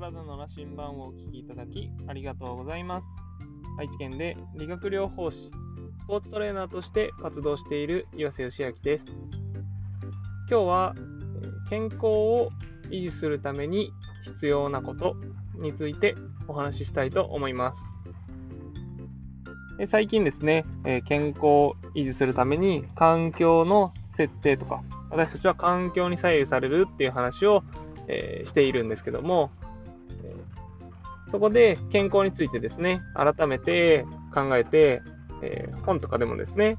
からずの羅針盤をお聞きいただきありがとうございます。愛知県で理学療法士、スポーツトレーナーとして活動している岩瀬義明です。今日は健康を維持するために必要なことについてお話ししたいと思います。最近ですね、健康を維持するために環境の設定とか、私たちは環境に左右されるっていう話をしているんですけども、そこで健康についてですね、改めて考えて、本とかでもですね、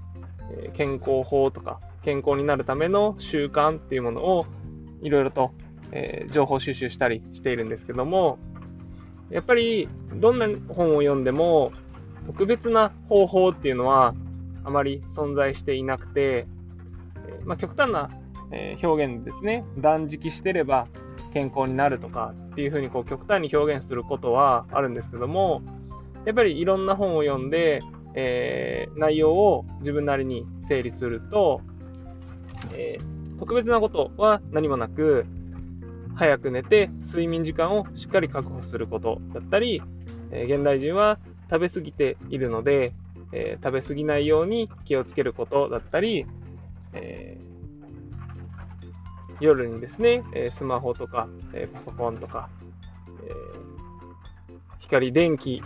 健康法とか健康になるための習慣っていうものをいろいろと情報収集したりしているんですけども、やっぱりどんな本を読んでも特別な方法っていうのはあまり存在していなくて、極端な表現でですね、断食してれば健康になるとかっていうふうに極端に表現することはあるんですけども、やっぱりいろんな本を読んで、内容を自分なりに整理すると、特別なことは何もなく、早く寝て睡眠時間をしっかり確保することだったり、現代人は食べ過ぎているので、食べ過ぎないように気をつけることだったり、夜にですね、スマホとかパソコンとか電気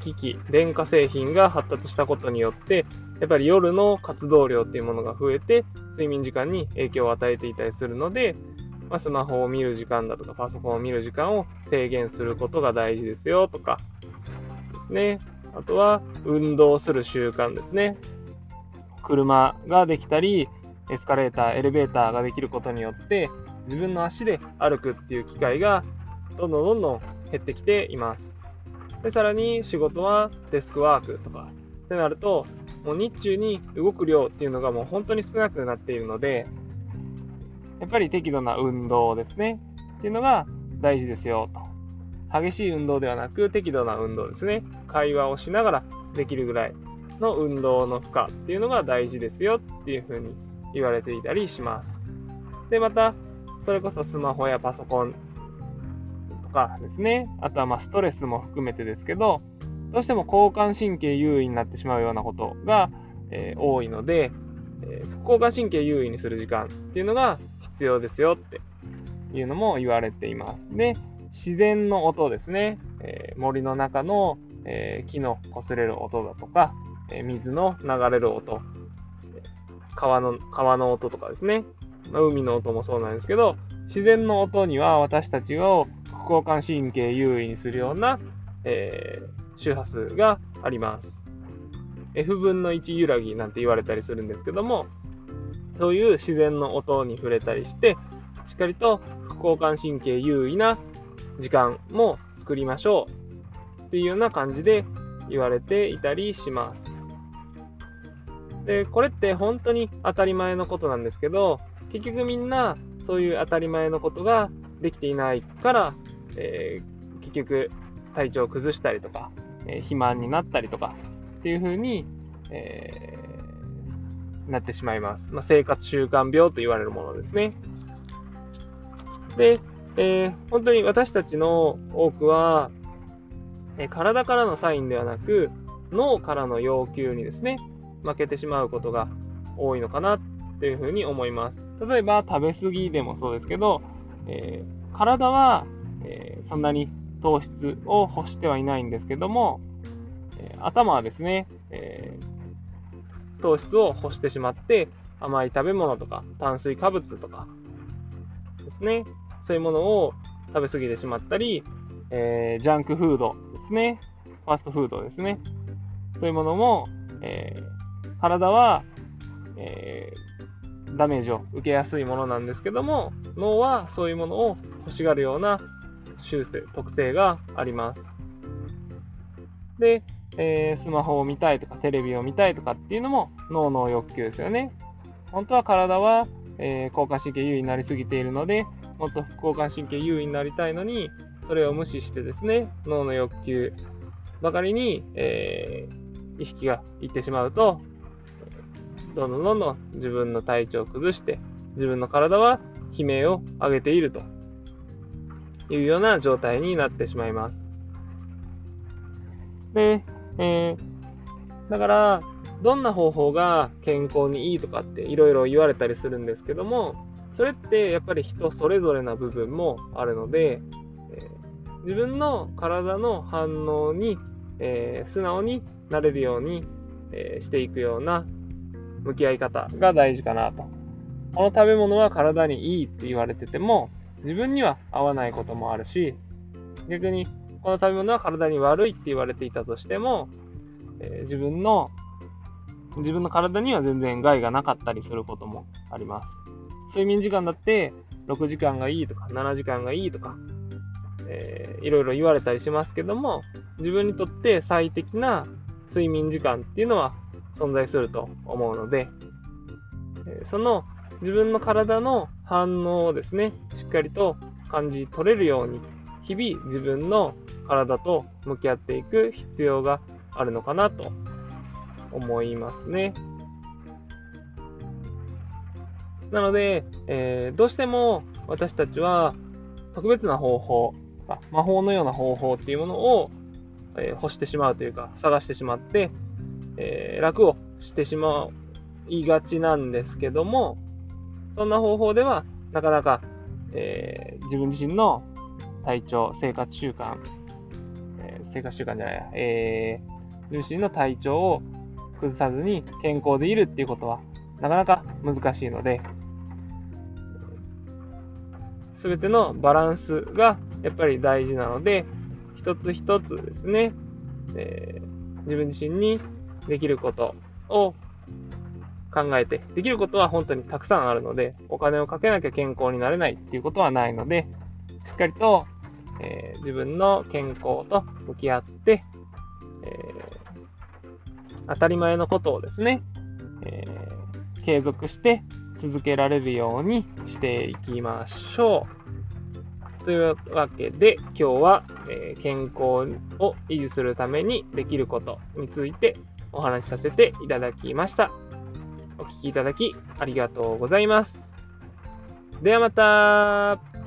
機器、電化製品が発達したことによって、やっぱり夜の活動量っていうものが増えて、睡眠時間に影響を与えていたりするので、スマホを見る時間だとか、パソコンを見る時間を制限することが大事ですよとかですね。あとは運動する習慣ですね。車ができたり、エスカレーター、エレベーターができることによって、自分の足で歩くっていう機会がどんどん減ってきています。で、さらに仕事はデスクワークとかってなると、もう日中に動く量っていうのがもう本当に少なくなっているので、やっぱり適度な運動ですねっていうのが大事ですよと。激しい運動ではなく適度な運動ですね。会話をしながらできるぐらいの運動の負荷っていうのが大事ですよっていうふうに言われていたりします。で、またそれこそスマホやパソコンとかですね、あとはストレスも含めてですけど、どうしても交感神経優位になってしまうようなことが、多いので、副交感神経優位にする時間っていうのが必要ですよっていうのも言われています。で、自然の音ですね、森の中の、木の擦れる音だとか、水の流れる音、川の音とかですね、海の音もそうなんですけど、自然の音には私たちを副交感神経優位にするような、周波数があります。 F 分の1揺らぎなんて言われたりするんですけども、そういう自然の音に触れたりしてしっかりと副交感神経優位な時間も作りましょうっていうような感じで言われていたりします。で、これって本当に当たり前のことなんですけど、結局みんなそういう当たり前のことができていないから、結局体調を崩したりとか、肥満になったりとかっていう風に、なってしまいます。生活習慣病と言われるものですね。で、本当に私たちの多くは、体からのサインではなく脳からの要求にですね、負けてしまうことが多いのかなっていうふうに思います。例えば食べ過ぎでもそうですけど、体は、そんなに糖質を欲してはいないんですけども、頭はですね、糖質を欲してしまって、甘い食べ物とか炭水化物とかですね、そういうものを食べ過ぎてしまったり、ジャンクフードですね、ファストフードですね、そういうものも、体は、ダメージを受けやすいものなんですけども、脳はそういうものを欲しがるような特性があります。で、スマホを見たいとかテレビを見たいとかっていうのも脳の欲求ですよね。本当は体は、交感神経優位になりすぎているので、もっと副交感神経優位になりたいのに、それを無視してですね、脳の欲求ばかりに、意識がいってしまうと、どんどん自分の体調を崩して、自分の体は悲鳴を上げているというような状態になってしまいます。で、だからどんな方法が健康にいいとかっていろいろ言われたりするんですけども、それってやっぱり人それぞれな部分もあるので、自分の体の反応に、素直になれるように、していくような向き合い方が大事かなと。この食べ物は体にいいって言われてても自分には合わないこともあるし、逆にこの食べ物は体に悪いって言われていたとしても、自分の体には全然害がなかったりすることもあります。睡眠時間だって6時間がいいとか7時間がいいとか、いろいろ言われたりしますけども、自分にとって最適な睡眠時間っていうのは存在すると思うので、その自分の体の反応をですね、しっかりと感じ取れるように日々自分の体と向き合っていく必要があるのかなと思いますね。なので、どうしても私たちは特別な方法とか魔法のような方法っていうものを、欲してしまうというか探してしまって、楽をしてしまいがちなんですけども、そんな方法ではなかなか、自分自身の体調、自分自身の体調を崩さずに健康でいるっていうことはなかなか難しいので、すべてのバランスがやっぱり大事なので、一つ一つですね、自分自身にできることを考えて、できることは本当にたくさんあるので、お金をかけなきゃ健康になれないっていうことはないので、しっかりと、自分の健康と向き合って、当たり前のことをですね、継続して続けられるようにしていきましょう。というわけで今日は、健康を維持するためにできることについてお話しさせていただきました。お聞きいただきありがとうございます。ではまた。